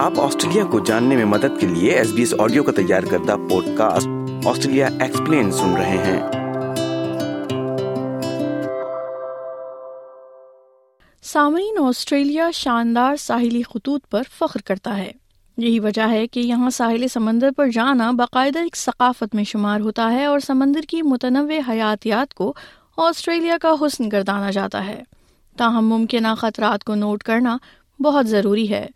آپ آسٹریلیا کو جاننے میں مدد کے لیے ایس بی ایس آڈیو کا تیار کردہ پوڈ کاسٹ آسٹریلیا ایکسپلین سن رہے ہیں۔ سامعین، آسٹریلیا شاندار ساحلی خطوط پر فخر کرتا ہے۔ یہی وجہ ہے کہ یہاں ساحل سمندر پر جانا باقاعدہ ایک ثقافت میں شمار ہوتا ہے اور سمندر کی متنوع حیاتیات کو آسٹریلیا کا حسن گردانا جاتا ہے۔ تاہم ممکنہ خطرات کو نوٹ کرنا بہت ضروری ہے۔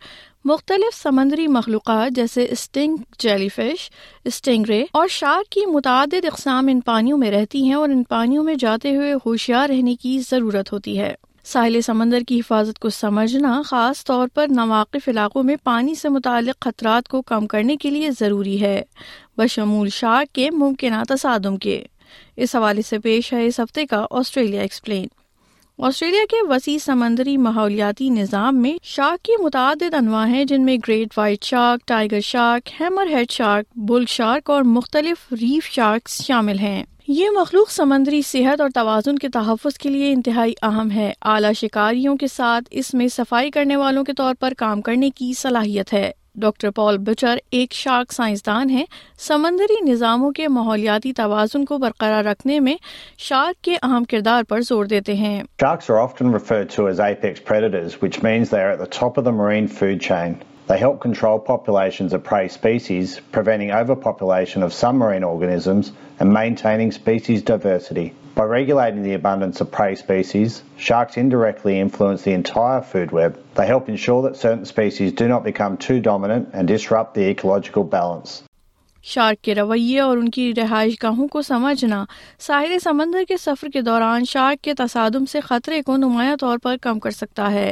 مختلف سمندری مخلوقات جیسے اسٹنگ جیلی فش، اسٹنگ رے اور شارک کی متعدد اقسام ان پانیوں میں رہتی ہیں اور ان پانیوں میں جاتے ہوئے ہوشیار رہنے کی ضرورت ہوتی ہے۔ ساحل سمندر کی حفاظت کو سمجھنا خاص طور پر ناواقف علاقوں میں پانی سے متعلق خطرات کو کم کرنے کے لیے ضروری ہے، بشمول شارک کے ممکنہ تصادم کے۔ اس حوالے سے پیش ہے اس ہفتے کا آسٹریلیا ایکسپلین۔ آسٹریلیا کے وسیع سمندری ماحولیاتی نظام میں شارک کی متعدد انواع ہیں، جن میں great white shark, tiger shark, hammerhead shark, bull shark اور مختلف ریف شارکس شامل ہیں۔ یہ مخلوق سمندری صحت اور توازن کے تحفظ کے لیے انتہائی اہم ہے۔ اعلیٰ شکاریوں کے ساتھ اس میں صفائی کرنے والوں کے طور پر کام کرنے کی صلاحیت ہے۔ ڈاکٹر پال بچر ایک شارک سائنسدان ہیں۔ سمندری نظاموں کے ماحولیاتی توازن کو برقرار رکھنے میں شارک کے اہم کردار پر زور دیتے ہیں۔ Sharks are often referred to as apex predators, which means they are at the top of the marine food chain. They help control populations of prey species, preventing overpopulation of some marine organisms and maintaining species diversity. By regulating the abundance of prey species, sharks indirectly influence the entire food web. They help ensure that certain species do not become too dominant and disrupt the ecological balance. Shark کے رویے اور ان کی رہائش گاہوں کو سمجھنا ساحل سمندر کے سفر کے دوران شارک کے تصادم سے خطرے کو نمایاں طور پر کم کر سکتا ہے۔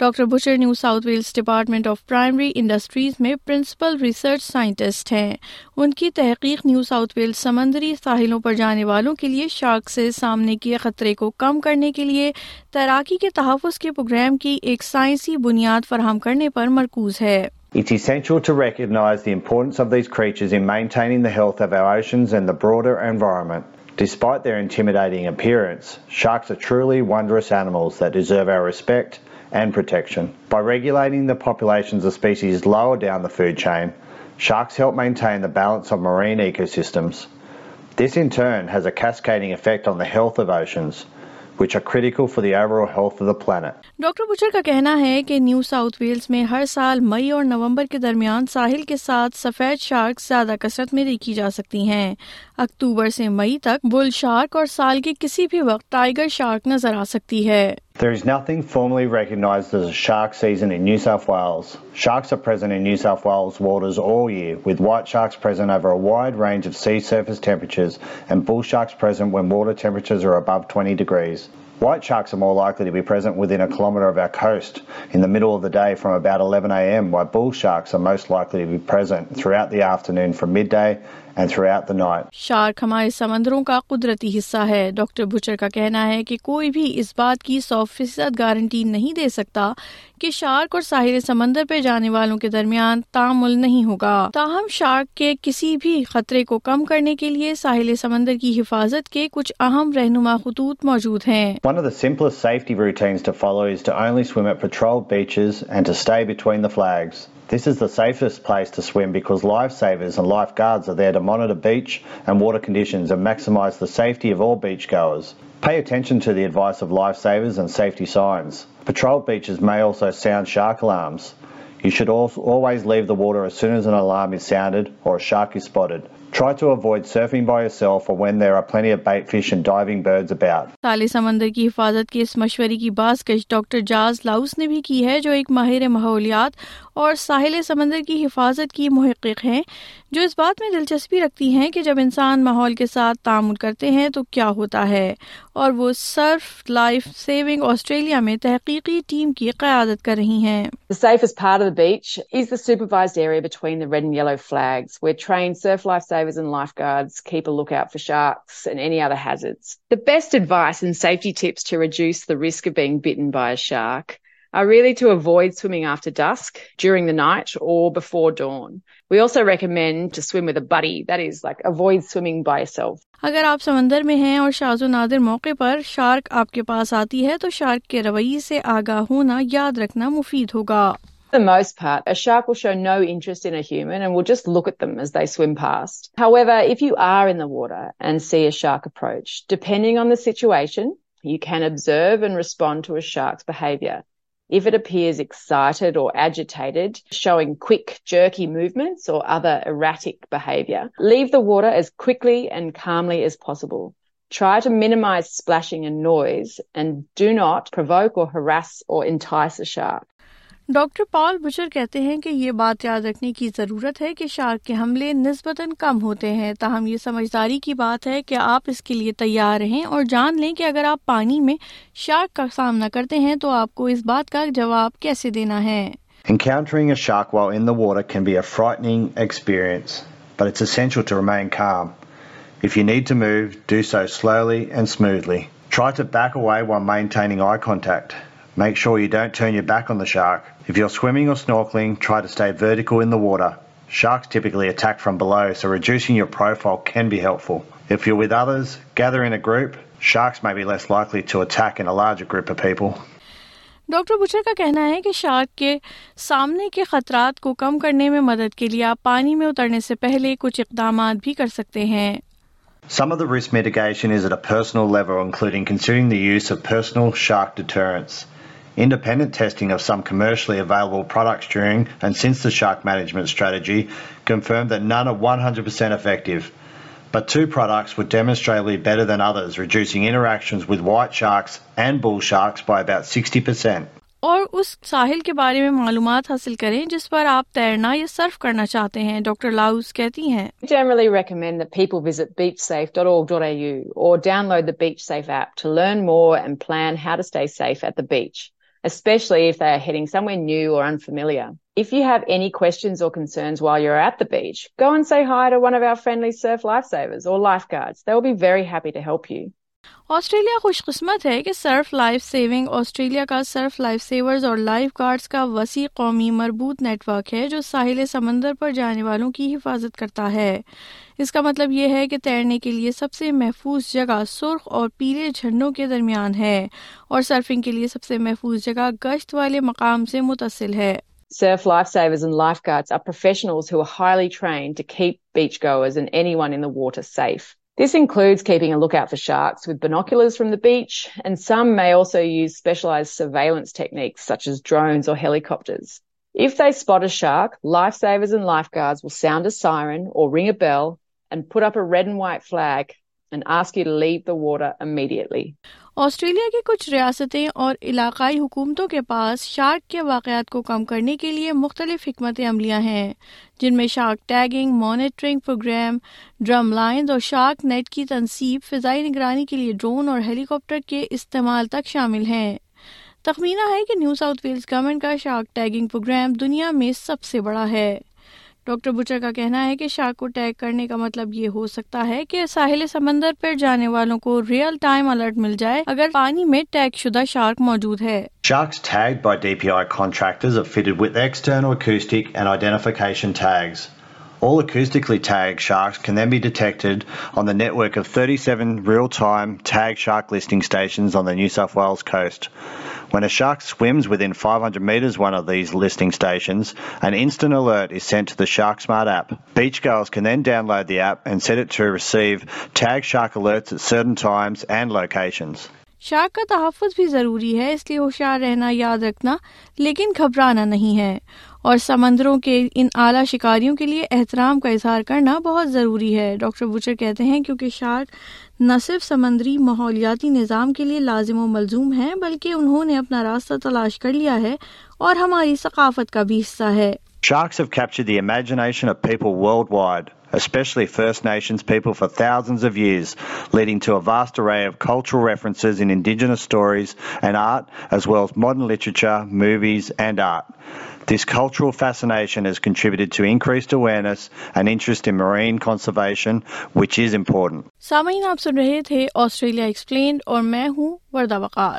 Doctor Butcher New South Wales department of primary industries میں پرنسپل ریسرچ سائنٹسٹ ہیں۔ ان کی تحقیق نیو ساؤتھ ویلز سمندری ساحلوں پر جانے والوں کے لیے شارک سے سامنے کے خطرے کو کم کرنے کے لیے تیراکی کے تحفظ کے پروگرام کی ایک سائنسی بنیاد فراہم کرنے پر مرکوز ہے۔ It's essential to recognize the importance of these creatures in maintaining the health of our oceans and the broader environment. Despite their intimidating appearance, sharks are truly wondrous animals that deserve our respect and protection. By regulating the populations of species lower down the food chain, sharks help maintain the balance of marine ecosystems. This in turn has a cascading effect on the health of oceans, which are critical for the overall health of the planet. Doctor Butcher کا کہنا ہے کہ New South Wales میں ہر سال مئی اور نومبر کے درمیان ساحل کے ساتھ سفید شارک زیادہ کثرت میں دیکھی جا سکتی ہیں۔ اکتوبر سے مئی تک بل شارک اور سال کے کسی بھی وقت ٹائیگر شارک نظر آ سکتی ہے۔ There is nothing formally recognized as a shark season in New South Wales. Sharks are present in New South Wales waters all year, with white sharks present over a wide range of sea surface temperatures and bull sharks present when water temperatures are above 20 degrees. White sharks are more likely to be present within a kilometre of our coast in the middle of the day from about 11 a.m, while bull sharks are most likely to be present throughout the afternoon from midday and throughout the night. Shark ہمارے سمندروں کا قدرتی حصہ ہے۔ Doctor Butcher کا کہنا ہے کہ کوئی بھی اس بات کی 100% گارنٹی نہیں دے سکتا کہ شارک اور ساحل سمندر پہ جانے والوں کے درمیان تعامل نہیں ہوگا، تاہم شارک کے کسی بھی خطرے کو کم کرنے کے لیے ساحل سمندر کی حفاظت کے کچھ اہم رہنما خطوط موجود ہیں۔ One of the simplest safety routines to follow is to only swim at patrolled beaches and to stay between the flags. This is the safest place to swim because lifesavers and lifeguards are there to monitor beach and water conditions and maximise the safety of all beachgoers. Pay attention to the advice of lifesavers and safety signs. Patrolled beaches may also sound shark alarms. You should also always leave the water as soon as an alarm is sounded or a shark is spotted. Try to avoid surfing by yourself or when there are plenty of bait fish and diving birds about. ساحل سمندر کی حفاظت کے اس مشورے کی بازگشت doctor jazz Laos نے بھی کی ہے، جو ایک ماہر ماحولیات اور ساحل سمندر کی حفاظت کی محقق ہیں، جو اس بات میں دلچسپی رکھتی ہیں کہ جب انسان ماحول کے ساتھ تعامل کرتے ہیں تو کیا ہوتا ہے، اور وہ سرف لائف سیونگ آسٹریلیا میں تحقیقی ٹیم کی قیادت کر رہی ہیں۔ The safest part of the beach is the supervised area between the red and yellow flags, where trained surf life savers and lifeguards keep a lookout for sharks and any other hazards. The best advice and safety tips to reduce the risk of being bitten by a shark are really to avoid swimming after dusk, during the night or before dawn. We also recommend to swim with a buddy, that is like avoid swimming by yourself. اگر آپ سمندر میں ہیں اور شاذ و نادر موقع پر shark آپ کے پاس آتی ہے تو شارک کے رویے سے آگاہ ہونا یاد رکھنا مفید ہوگا۔ For the most part, a shark will show no interest in a human and will just look at them as they swim past. However, if you are in the water and see a shark approach, depending on the situation, you can observe and respond to a shark's behaviour. If it appears excited or agitated, showing quick, jerky movements or other erratic behaviour, leave the water as quickly and calmly as possible. Try to minimise splashing and noise and do not provoke or harass or entice a shark. Doctor Paul Butcher کہتے ہیں کہ یہ بات یاد رکھنے کی ضرورت ہے کہ شارک کے حملے نسبتاً کم ہوتے ہیں، تاہم یہ سمجھداری کی بات ہے کہ آپ اس کے لیے تیار رہیں اور جان لیں کہ اگر آپ پانی میں شارک کا سامنا کرتے ہیں تو آپ کو اس بات کا جواب کیسے دینا ہے۔ Encountering a shark while in the water can be a frightening experience, but it's essential to remain calm. If you need to move, do so slowly and smoothly. Try to back away while maintaining eye contact. Make sure you don't turn your back on the shark. If you're swimming or snorkeling, try to stay vertical in the water. Sharks typically attack from below, so reducing your profile can be helpful. If you're with others, gather in a group. Sharks may be less likely to attack in a larger group of people. Doctor Butcher کا کہنا ہے کہ shark کے سامنے کے خطرات کو کم کرنے میں مدد کے لیے آپ پانی میں اترنے سے پہلے کچھ اقدامات بھی کر سکتے ہیں۔ Some of the risk mitigation is at a personal level, including considering the use of personal shark deterrents, independent testing of some commercially available products during and since the shark management strategy confirmed that none are 100% effective, but two products were demonstrably better than others, reducing interactions with white sharks and bull sharks by about 60%. اور اس ساحل کے بارے میں معلومات حاصل کریں جس پر آپ تیرنا یا سرف کرنا چاہتے ہیں۔ ڈاکٹر لاؤز کہتی ہیں، generally recommend that people visit beachsafe.org.au or download the BeachSafe app to learn more and plan how to stay safe at the beach, especially if they are heading somewhere new or unfamiliar. If you have any questions or concerns while you're at the beach, go and say hi to one of our friendly surf lifesavers or lifeguards. They will be very happy to help you. Australia خوش قسمت ہے کہ surf life saving Australia کا surf life savers اور lifeguards کا وسیع قومی مربوط نیٹ ورک ہے جو ساحل سمندر پر جانے والوں کی حفاظت کرتا ہے۔ اس کا مطلب یہ ہے کہ تیرنے کے لیے سب سے محفوظ جگہ سرخ اور پیلے جھنڈوں کے درمیان ہے اور سرفنگ کے لیے سب سے محفوظ جگہ گشت والے مقام سے متصل ہے۔ Surf lifesavers and lifeguards are professionals who are highly trained to keep beachgoers and anyone in the water safe. This includes keeping a lookout for sharks with binoculars from the beach, and some may also use specialized surveillance techniques such as drones or helicopters. If they spot a shark, lifesavers and lifeguards will sound a siren or ring a bell and put up a red and white flag and ask you to leave the water immediately. Australia کی کچھ ریاستیں اور علاقائی حکومتوں کے پاس shark کے واقعات کو کم کرنے کے لیے مختلف حکمت عملیاں ہیں جن میں shark tagging, monitoring program, drum lines اور شارک نیٹ کی تنصیب، فضائی نگرانی کے لیے ڈرون اور ہیلی کاپٹر کے استعمال تک شامل ہیں۔ تخمینہ ہے کہ نیو ساؤتھ ویلز گورنمنٹ کا شارک ٹیگنگ پروگرام دنیا میں سب سے بڑا ہے۔ ڈاکٹر بچر کا کہنا ہے کہ شارک کو ٹیگ کرنے کا مطلب یہ ہو سکتا ہے کہ ساحل سمندر پر جانے والوں کو ریئل ٹائم الرٹ مل جائے اگر پانی میں ٹیگ شدہ شارک موجود ہے۔ Sharks tagged by DPI contractors are fitted with external acoustic and identification tags. All acoustically tagged sharks can then be detected on the network of 37 real-time tagged shark listing stations on the New South Wales coast. When a shark swims within 500 metres one of these listing stations, an instant alert is sent to the SharkSmart app. Beachgoers can then download the app and set it to receive tagged shark alerts at certain times and locations. Shark کا تحفظ بھی ضروری ہے، اس لیے ہوشیار رہنا یاد رکھنا لیکن گھبرانا نہیں ہے، اور سمندروں کے ان اعلیٰ شکاریوں کے لیے احترام کا اظہار کرنا بہت ضروری ہے۔ ڈاکٹر بچر کہتے ہیں کیونکہ شارک نہ صرف سمندری ماحولیاتی نظام کے لیے لازم و ملزوم ہیں بلکہ انہوں نے اپنا راستہ تلاش کر لیا ہے اور ہماری ثقافت کا بھی حصہ ہے۔ Sharks have captured the imagination of people worldwide, especially First Nations people, for thousands of years, leading to a vast array of cultural references in Indigenous stories and art, as well as modern literature, movies and art. This cultural fascination has contributed to increased awareness and interest in marine conservation, which is important. سامعین، آپ سن رہے تھے Australia explained اور میں ہوں وردہ وقار۔